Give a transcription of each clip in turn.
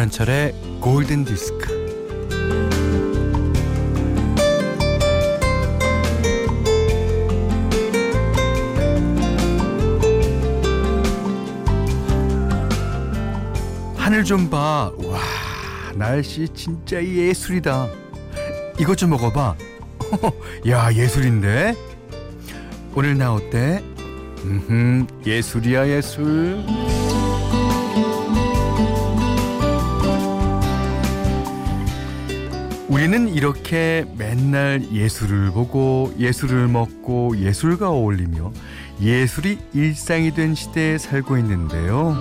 김현철의 골든디스크. 하늘 좀 봐. 와, 날씨 진짜 예술이다. 이것 좀 먹어봐. 야, 예술인데? 오늘 나 어때? 예술이야, 예술. 우리는 이렇게 맨날 예술을 보고 예술을 먹고 예술과 어울리며 예술이 일상이 된 시대에 살고 있는데요.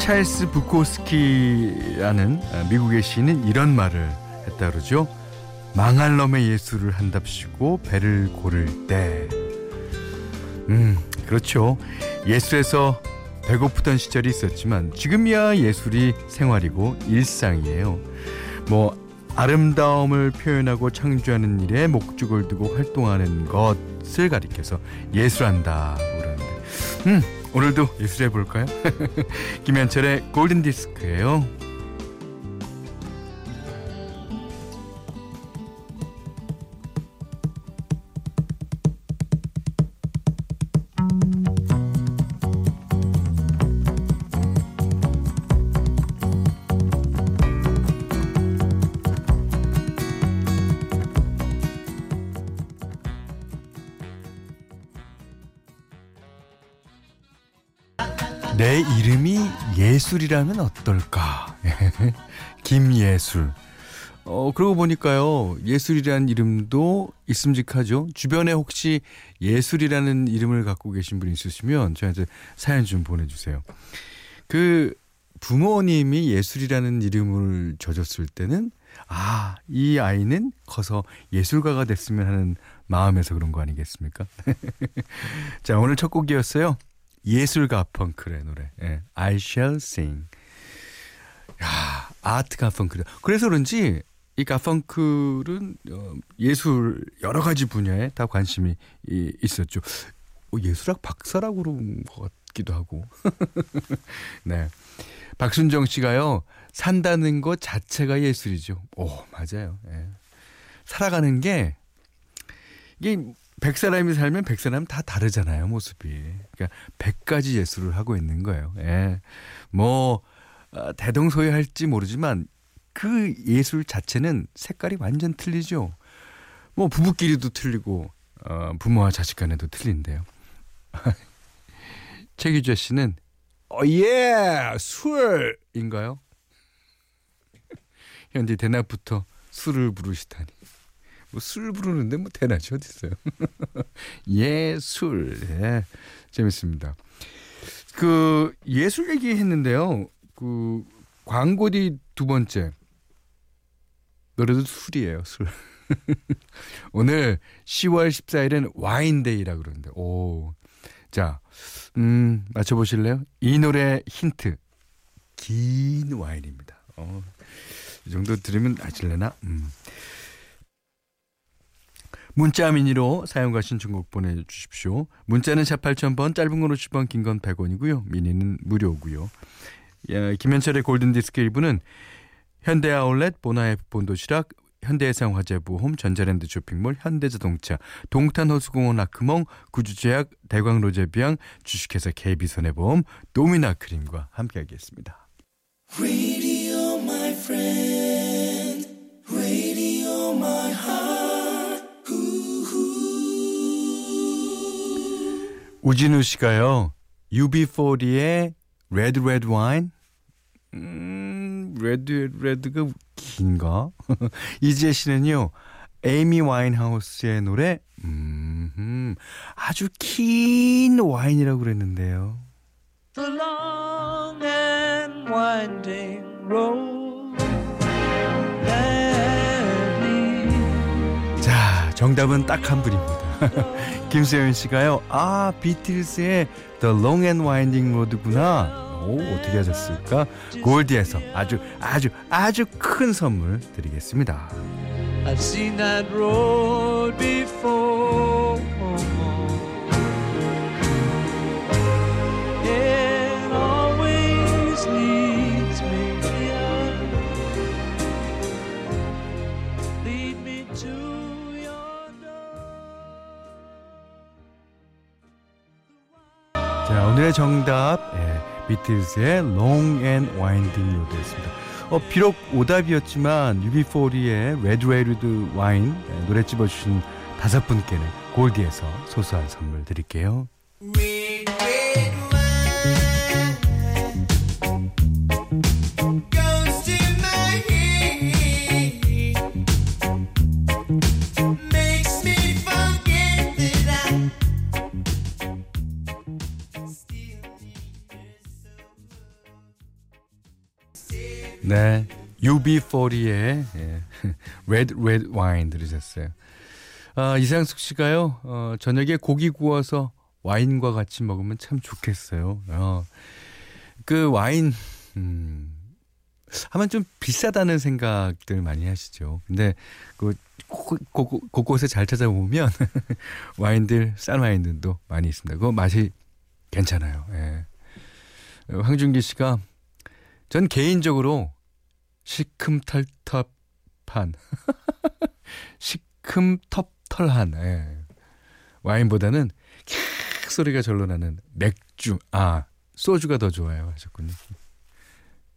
찰스 부코스키라는 미국의 시인은 이런 말을 했다 그러죠. 망할 놈의 예술을 한답시고 배를 고를 때. 그렇죠. 예술에서 배고프던 시절이 있었지만 지금이야 예술이 생활이고 일상이에요. 뭐 아름다움을 표현하고 창조하는 일에 목적을 두고 활동하는 것을 가리켜서 예술한다 그러는데. 오늘도 예술해 볼까요? 김현철의 골든디스크예요. '내 이름이 예술이라면 어떨까?' 김예술. 그러고 보니까요, 예술이라는 이름도 있음직하죠. 주변에 혹시 예술이라는 이름을 갖고 계신 분 있으시면 저한테 사연 좀 보내주세요. 그 부모님이 예술이라는 이름을 져줬을 때는 아, 이 아이는 커서 예술가가 됐으면 하는 마음에서 그런 거 아니겠습니까? 자, 오늘 첫 곡이었어요. 예술 가펑클의 노래, 예, I Shall Sing. 야, 아트 가펑클. 그래서 그런지 이 가펑클은 예술 여러 가지 분야에 다 관심이 있었죠. 예술학 박사라고 그런 것 같기도 하고. 네, 박순정 씨가요, 산다는 것 자체가 예술이죠. 오, 맞아요. 예. 살아가는 게 이게 100사람이 살면 100사람 다 다르잖아요, 모습이. 그러니까 100가지 예술을 하고 있는 거예요. 예. 뭐 대동소이할지 모르지만 그 예술 자체는 색깔이 완전 틀리죠. 뭐 부부끼리도 틀리고 부모와 자식 간에도 틀린데요. 최규재 씨는 예, 술인가요? 현재 대낮부터 술을 부르시다니. 뭐 술 부르는데 뭐 대낮이 어디 있어요. 예술. 예, 재밌습니다. 그 예술 얘기했는데요. 그 광고디 두 번째 노래도 술이에요. 술. 오늘 10월 14일은 와인데이라 그러는데. 오, 자, 맞춰보실래요? 이 노래 힌트. 긴 와인입니다. 이 정도 들으면 아실래나? 문자 미니로 사용과 신청곡 보내주십시오. 문자는 샷 8000번, 짧은 건 50원, 긴 건 100원이고요. 미니는 무료고요. 예, 김현철의 골든디스크 1부는 현대아울렛, 보나에프 본도시락, 현대해상화재보험, 전자랜드 쇼핑몰, 현대자동차, 동탄호수공원 아크몽, 구주제약, 대광로제비앙, 주식회사 KB손해보험, 노미나크림과 함께하겠습니다. Radio my friend, radio my heart. 우진우 씨가요, UB40의 Red Red Wine? Red Red가 긴가? 이지혜 씨는요, 에이미 와인하우스의 노래, 아주 긴 와인이라고 그랬는데요. The long and winding road that leads. 자, 정답은 딱 한 분입니다. 김세윤 씨가요, 아, 비틀스의 The Long and Winding Road구나. 오, 어떻게 하셨을까? 골디에서 아주 큰 선물 드리겠습니다. I've seen that road before. 자, 오늘의 정답, 예, 비틀즈의 Long and Winding Road였습니다. 비록 오답이었지만 UB40의 Red Red Wine 노래 집어주신 5분께는 골디에서 소소한 선물 드릴게요. 네, UB40의 Red Red Wine 들으셨어요. 아, 이상숙 씨가요, 저녁에 고기 구워서 와인과 같이 먹으면 참 좋겠어요. 그 와인 하면 좀 비싸다는 생각들 많이 하시죠. 근데 그 곳곳에 잘 찾아보면 와인들, 싼 와인들도 많이 있습니다. 그거 맛이 괜찮아요. 예. 황준기 씨가, 전 개인적으로 시큼털털한 시큼텁털한, 예, 와인보다는 캬 소리가 절로 나는 맥주, 소주가 더 좋아요 하셨군요.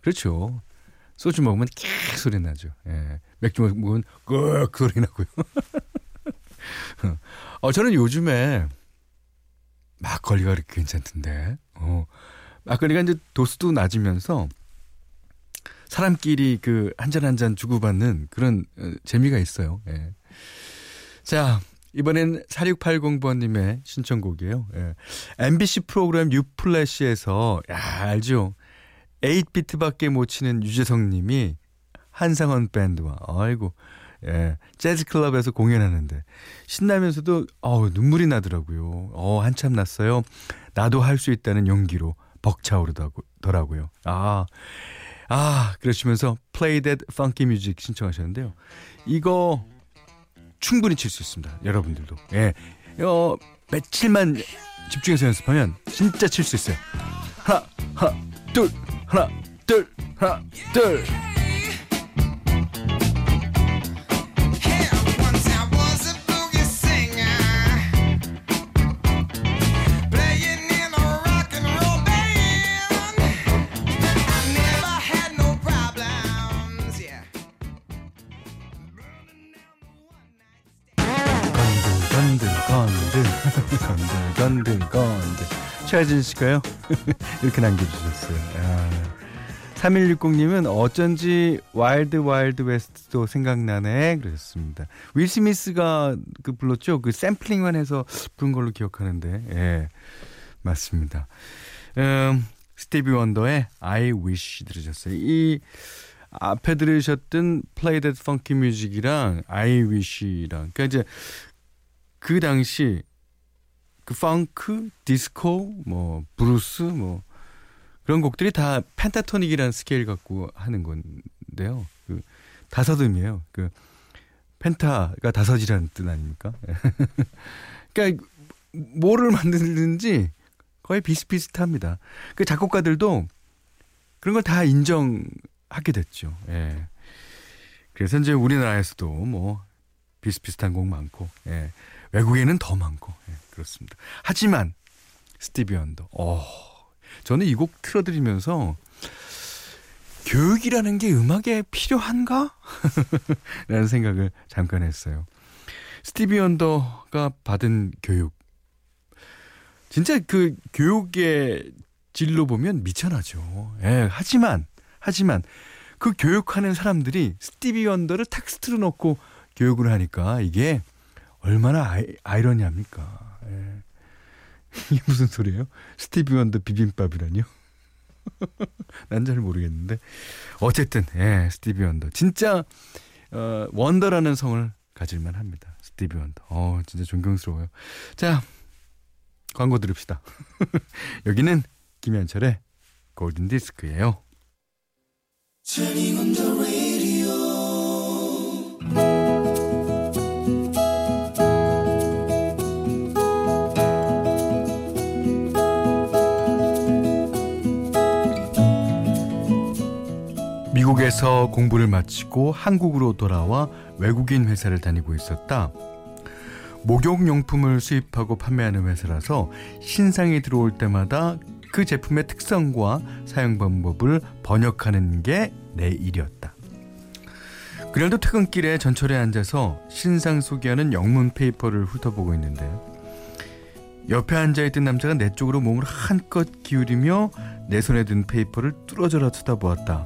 그렇죠. 소주 먹으면 캬 소리 나죠. 예. 맥주 먹으면 끄 소리 나고요. 저는 요즘에 막걸리가 그렇게 괜찮던데, 막걸리가 이제 도수도 낮으면서 사람끼리 그 한 잔 한 잔 주고받는 그런 재미가 있어요. 예. 자, 이번엔 4680번님의 신청곡이에요. 예. MBC 프로그램 유플래시에서, 야, 알죠? 8비트밖에 못 치는 유재석님이 한상헌 밴드와, 아이고, 예, 재즈클럽에서 공연하는데 신나면서도 눈물이 나더라고요. 한참 났어요. 나도 할 수 있다는 용기로 벅차오르더라고요. 그러시면서 Play That Funky Music 신청하셨는데요. 이거 충분히 칠 수 있습니다. 여러분들도. 예. 며칠만 집중해서 연습하면 진짜 칠 수 있어요. 하나, 하나, 둘, 하나, 둘, 하나, 둘. 건들. 최하진 씨가요? 이렇게 남겨주셨어요. 3160님은 어쩐지 와일드 와일드 웨스트도 생각나네 그러셨습니다. 윌 스미스가 그 불렀죠? 그 샘플링만 해서 부른 걸로 기억하는데, 예, 맞습니다. 스티비 원더의 I Wish 들으셨어요. 이 앞에 들으셨던 Play That Funky Music이랑 I Wish랑, 그러니까 이제 그 당시 그 펑크, 디스코, 브루스, 그런 곡들이 다 펜타토닉이라는 스케일 갖고 하는 건데요. 그 다섯음이에요. 그 펜타가 다섯이라는 뜻 아닙니까? 그러니까 뭐를 만드는지 거의 비슷비슷합니다. 그 작곡가들도 그런 걸 다 인정하게 됐죠. 예. 그래서 이제 우리나라에서도 비슷비슷한 곡 많고, 예, 외국에는 더 많고, 예, 그렇습니다. 하지만 스티비 원더, 저는 이 곡 틀어드리면서 교육이라는 게 음악에 필요한가? 라는 생각을 잠깐 했어요. 스티비 원더가 받은 교육, 진짜 그 교육의 질로 보면 미천하죠. 예, 하지만 그 교육하는 사람들이 스티비 원더를 텍스트로 넣고 교육을 하니까 이게 얼마나 아이러니합니까? 예. 이게 무슨 소리예요? 스티비 원더 비빔밥이라뇨? 난 잘 모르겠는데, 어쨌든, 예, 스티비 원더 진짜 원더라는 성을 가질만 합니다. 스티비 원더, 진짜 존경스러워요. 자, 광고 들읍시다. 여기는 김현철의 골든디스크예요. 미국에서 공부를 마치고 한국으로 돌아와 외국인 회사를 다니고 있었다. 목욕용품을 수입하고 판매하는 회사라서 신상이 들어올 때마다 그 제품의 특성과 사용 방법을 번역하는 게 내 일이었다. 그날도 퇴근길에 전철에 앉아서 신상 소개하는 영문 페이퍼를 훑어보고 있는데 옆에 앉아있던 남자가 내 쪽으로 몸을 한껏 기울이며 내 손에 든 페이퍼를 뚫어져라 쳐다보았다.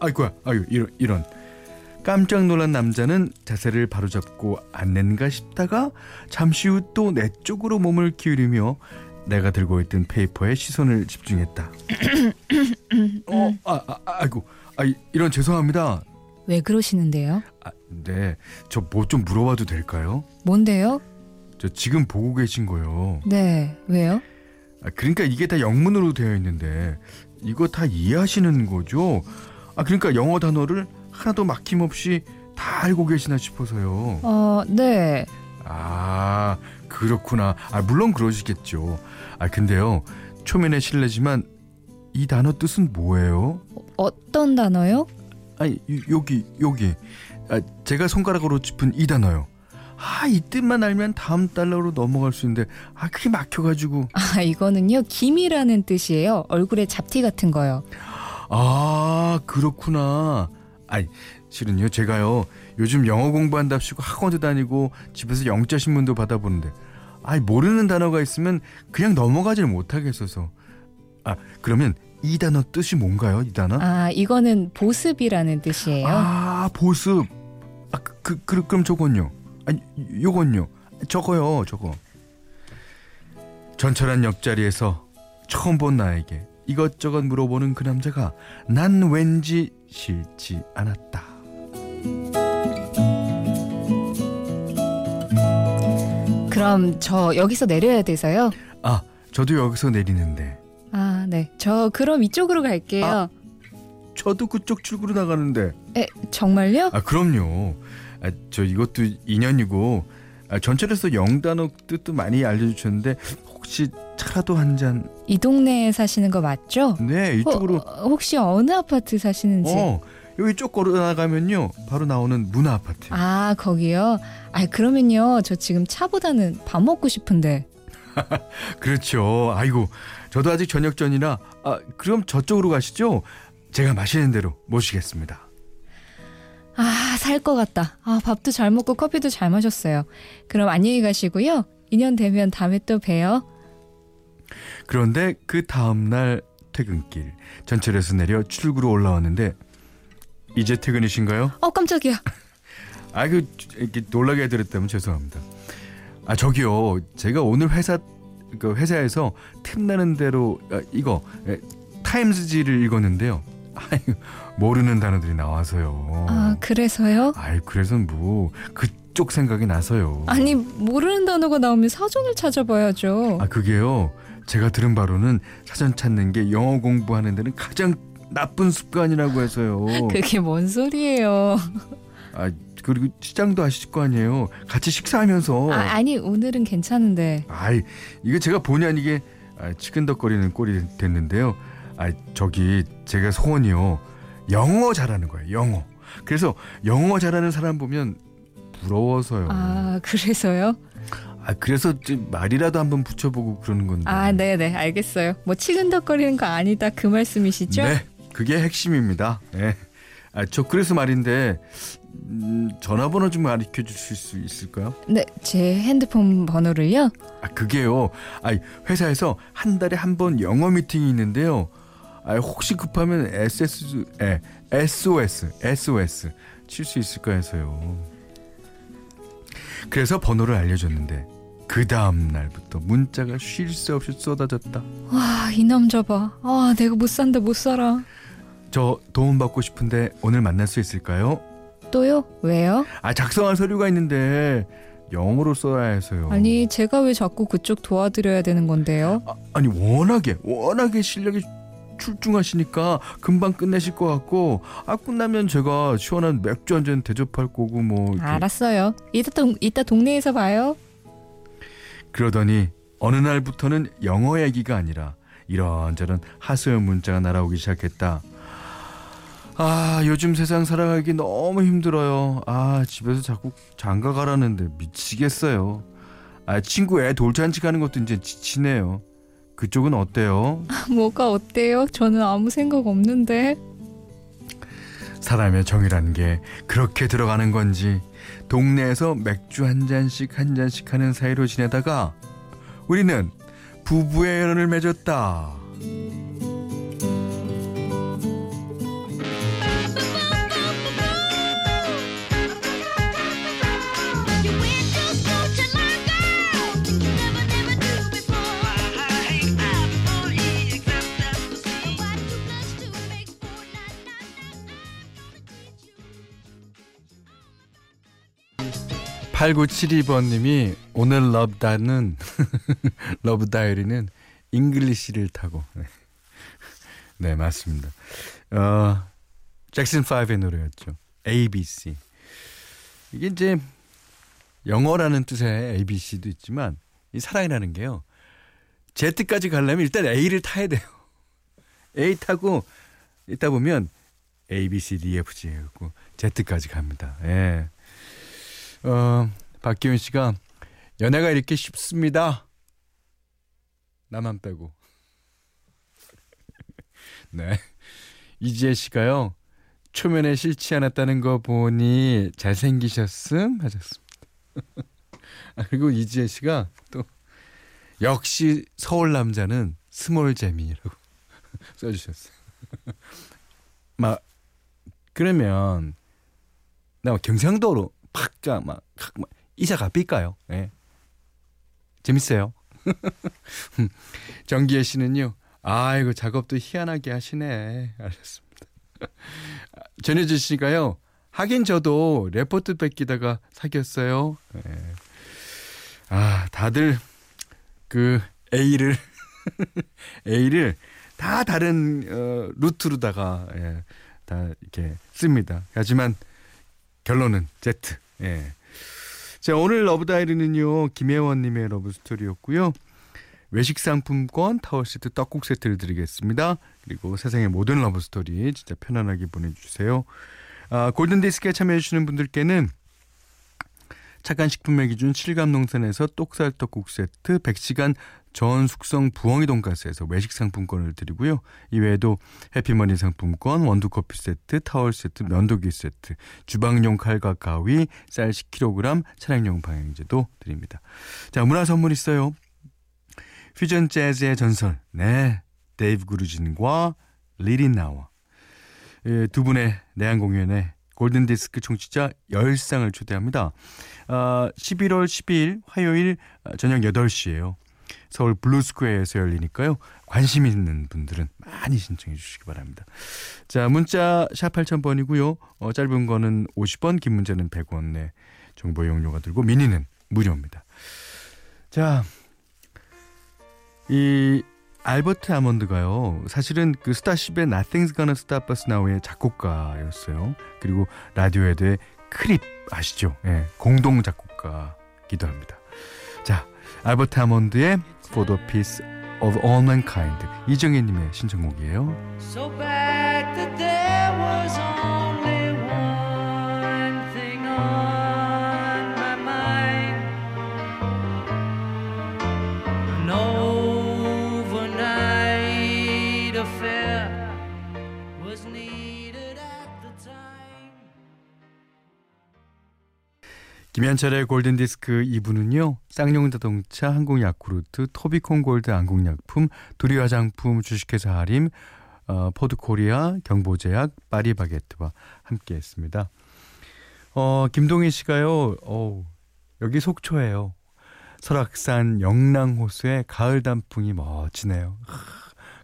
아이고야, 아유, 이런. 깜짝 놀란 남자는 자세를 바로잡고 앉는가 싶다가 잠시 후 또 내 쪽으로 몸을 기울이며 내가 들고 있던 페이퍼에 시선을 집중했다. 이런 죄송합니다. 왜 그러시는데요? 네, 저 뭐 좀 물어봐도 될까요? 뭔데요? 저 지금 보고 계신 거요. 네, 왜요? 그러니까 이게 다 영문으로 되어 있는데 이거 다 이해하시는 거죠? 그러니까 영어 단어를 하나도 막힘없이 다 알고 계시나 싶어서요. 네. 그렇구나. 물론 그러시겠죠. 근데요, 초면에 실례지만 이 단어 뜻은 뭐예요? 어떤 단어요? 여기. 제가 손가락으로 짚은 이 단어요. 이 뜻만 알면 다음 달러로 넘어갈 수 있는데 그게 막혀가지고. 이거는요, 김이라는 뜻이에요. 얼굴에 잡티 같은 거요. 그렇구나. 실은요, 제가요 요즘 영어 공부한답시고 학원도 다니고 집에서 영자 신문도 받아보는데 모르는 단어가 있으면 그냥 넘어가질 못하겠어서. 그러면 이 단어 뜻이 뭔가요? 이 단어? 이거는 보습이라는 뜻이에요. 보습. 그럼 저건요? 요건요? 저거요. 전철한 옆자리에서 처음 본 나에게 이것저것 물어보는 그 남자가 난 왠지 싫지 않았다. 그럼 저 여기서 내려야 돼서요? 저도 여기서 내리는데. 네. 저 그럼 이쪽으로 갈게요. 저도 그쪽 출구로 나가는데. 정말요? 그럼요. 저 이것도 인연이고 전철에서 영단어 뜻도 많이 알려주셨는데 혹시 차라도 한 잔. 이 동네에 사시는 거 맞죠? 네, 이쪽으로. 혹시 어느 아파트 사시는지? 여기 쭉 걸어나가면요 바로 나오는 문화 아파트. 거기요? 그러면요 저 지금 차보다는 밥 먹고 싶은데. 그렇죠. 저도 아직 저녁 전이라. 그럼 저쪽으로 가시죠. 제가 마시는 대로 모시겠습니다. 살 것 같다. 밥도 잘 먹고 커피도 잘 마셨어요. 그럼 안녕히 가시고요. 인연 되면 다음에 또 봬요. 그런데 그 다음날 퇴근길 전철에서 내려 출구로 올라왔는데 이제 퇴근이신가요? 깜짝이야. 이렇게 놀라게 해드렸다면 죄송합니다. 저기요, 제가 오늘 회사에서 틈나는 대로 타임스지를 읽었는데요. 모르는 단어들이 나와서요. 그래서요? 그래서 뭐 그쪽 생각이 나서요. 모르는 단어가 나오면 사전을 찾아봐야죠. 그게요, 제가 들은 바로는 사전 찾는 게 영어 공부하는 데는 가장 나쁜 습관이라고 해서요. 그게 뭔 소리예요? 그리고 시장도 아실 거 아니에요. 같이 식사하면서. 아니 오늘은 괜찮은데. 이게 제가 본의 아니게 치근덕거리는 꼴이 됐는데요. 저기 제가 소원이요, 영어 잘하는 거예요. 영어. 그래서 영어 잘하는 사람 보면 부러워서요. 그래서요? 그래서 말이라도 한번 붙여보고 그러는 건데. 네네, 알겠어요. 뭐 치근덕거리는 거 아니다 그 말씀이시죠? 네, 그게 핵심입니다. 네. 저 그래서 말인데 전화번호 좀 가르쳐 주실 수 있을까요? 네, 제 핸드폰 번호를요? 그게요. 회사에서 한 달에 한 번 영어 미팅이 있는데요. 혹시 급하면 SOS 칠 수 있을까 해서요. 그래서 번호를 알려줬는데 그 다음 날부터 문자가 쉴 새 없이 쏟아졌다. 이 남자 봐. 내가 못 산다 못 살아. 저 도움받고 싶은데 오늘 만날 수 있을까요? 또요? 왜요? 작성한 서류가 있는데 영어로 써야 해서요. 제가 왜 자꾸 그쪽 도와드려야 되는 건데요? 워낙에 실력이 출중하시니까 금방 끝내실 것 같고 끝나면 제가 시원한 맥주 한 잔 대접할 거고 뭐 이렇게. 알았어요. 이따 동네에서 봐요. 그러더니 어느 날부터는 영어 얘기가 아니라 이런저런 하소연 문자가 날아오기 시작했다. 아, 요즘 세상 살아가기 너무 힘들어요. 아, 집에서 자꾸 장가 가라는데 미치겠어요. 아, 친구 애 돌잔치 가는 것도 이제 지치네요. 그쪽은 어때요? 뭐가 어때요? 저는 아무 생각 없는데. 사람의 정이라는 게 그렇게 들어가는 건지 동네에서 맥주 한 잔씩 하는 사이로 지내다가 우리는 부부의 연을 맺었다. 8972번님이 오늘 러브다는 러브다이어리는 잉글리시를 타고 네 맞습니다. 잭슨5의 노래였죠. ABC. 이게 이제 영어라는 뜻의 ABC도 있지만 이 사랑이라는 게요, Z까지 가려면 일단 A를 타야 돼요. A 타고 있다 보면 ABCDFG 하고 Z까지 갑니다. 예. 박기훈 씨가 연애가 이렇게 쉽습니다. 나만 빼고. 네. 이지혜 씨가요, 초면에 싫지 않았다는 거 보니 잘생기셨음 하셨습니다. 그리고 이지혜 씨가 또 역시 서울 남자는 스몰 재미라고 써주셨어요. 막 그러면 나 경상도로 팍 이사 가볼까요? 예. 재밌어요. 정기혜 씨는요, 아이고 작업도 희한하게 하시네 알았습니다. 전효진 씨가요, 하긴 저도 레포트 뺏기다가 사귀었어요. 예. 아, 다들 그 A를 다 다른 루트로다가 예, 다 이렇게 씁니다. 하지만 결론은 Z. 예. 자, 오늘 러브다이리는요, 김혜원님의 러브스토리였고요. 외식 상품권, 타월시트, 떡국 세트를 드리겠습니다. 그리고 세상의 모든 러브스토리 진짜 편안하게 보내주세요. 아, 골든디스크에 참여해주시는 분들께는 착한 식품의 기준 7감농산에서 똑살 떡국 세트, 100시간 전 숙성 부엉이 돈가스에서 외식 상품권을 드리고요. 이외에도 해피머니 상품권, 원두커피 세트, 타월 세트, 면도기 세트, 주방용 칼과 가위, 쌀 10kg, 차량용 방향제도 드립니다. 자, 문화 선물 있어요. 퓨전 재즈의 전설, 네, 데이브 그루진과 리리나와 두 분의 내한 공연에 골든디스크 청취자 10쌍을 초대합니다. 11월 12일 화요일 저녁 8시예요. 서울 블루스퀘어에서 열리니까요. 관심 있는 분들은 많이 신청해 주시기 바랍니다. 자, 문자 샵 8000번이고요. 짧은 거는 50원, 긴 문자는 100원에 정보 이용료가 들고 미니는 무료입니다. 자, 이 알버트 아몬드가요, 사실은 그 스타쉽의 Nothing's Gonna Stop Us Now의 작곡가였어요. 그리고 라디오에드의 크립 아시죠? 예, 공동 작곡가기도 합니다. 자, 알버트 아몬드의 For the Peace of All Mankind, 이정혜님의 신청곡이에요. So back the day was only one thing on my mind. No. 김현철의 골든디스크 2부는요, 쌍용자동차, 항공야쿠르트, 토비콘골드 안국약품, 두리화장품, 주식회사 하림, 포드코리아, 경보제약, 파리바게트와 함께했습니다. 김동희 씨가요, 여기 속초예요. 설악산 영랑호수에 가을 단풍이 멋지네요.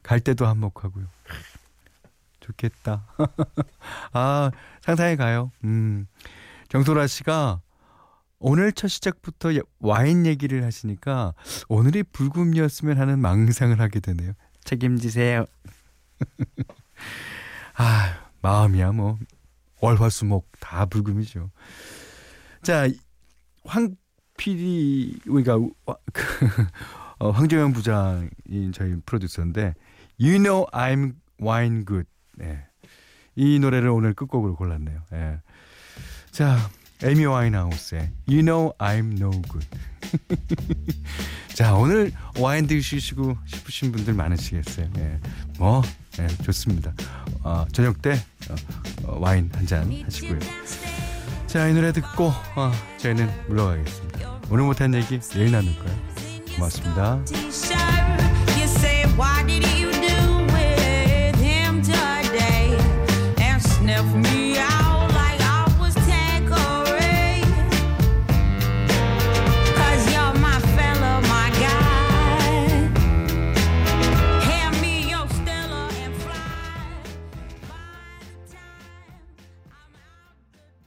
갈 때도 한몫하고요. 좋겠다. 아, 상상해 가요. 정소라 씨가 오늘 첫 시작부터 와인 얘기를 하시니까 오늘이 불금이었으면 하는 망상을 하게 되네요. 책임지세요. 아, 마음이야 뭐 월화수목 다 불금이죠. 자, 황 PD, 우리가 황정현 부장인 저희 프로듀서인데 You know I'm wine good. 네. 이 노래를 오늘 끝곡으로 골랐네요. 예. 자, 에이미 와인하우스의 You Know I'm No Good. 자, 오늘 와인 드시고 싶으신 분들 많으시겠어요. 예. 뭐 예, 좋습니다. 저녁 때 와인 한잔 하시고요. 자, 이 노래 듣고 저희는 물러가겠습니다. 오늘 못한 얘기 내일 나눌 거예요. 고맙습니다.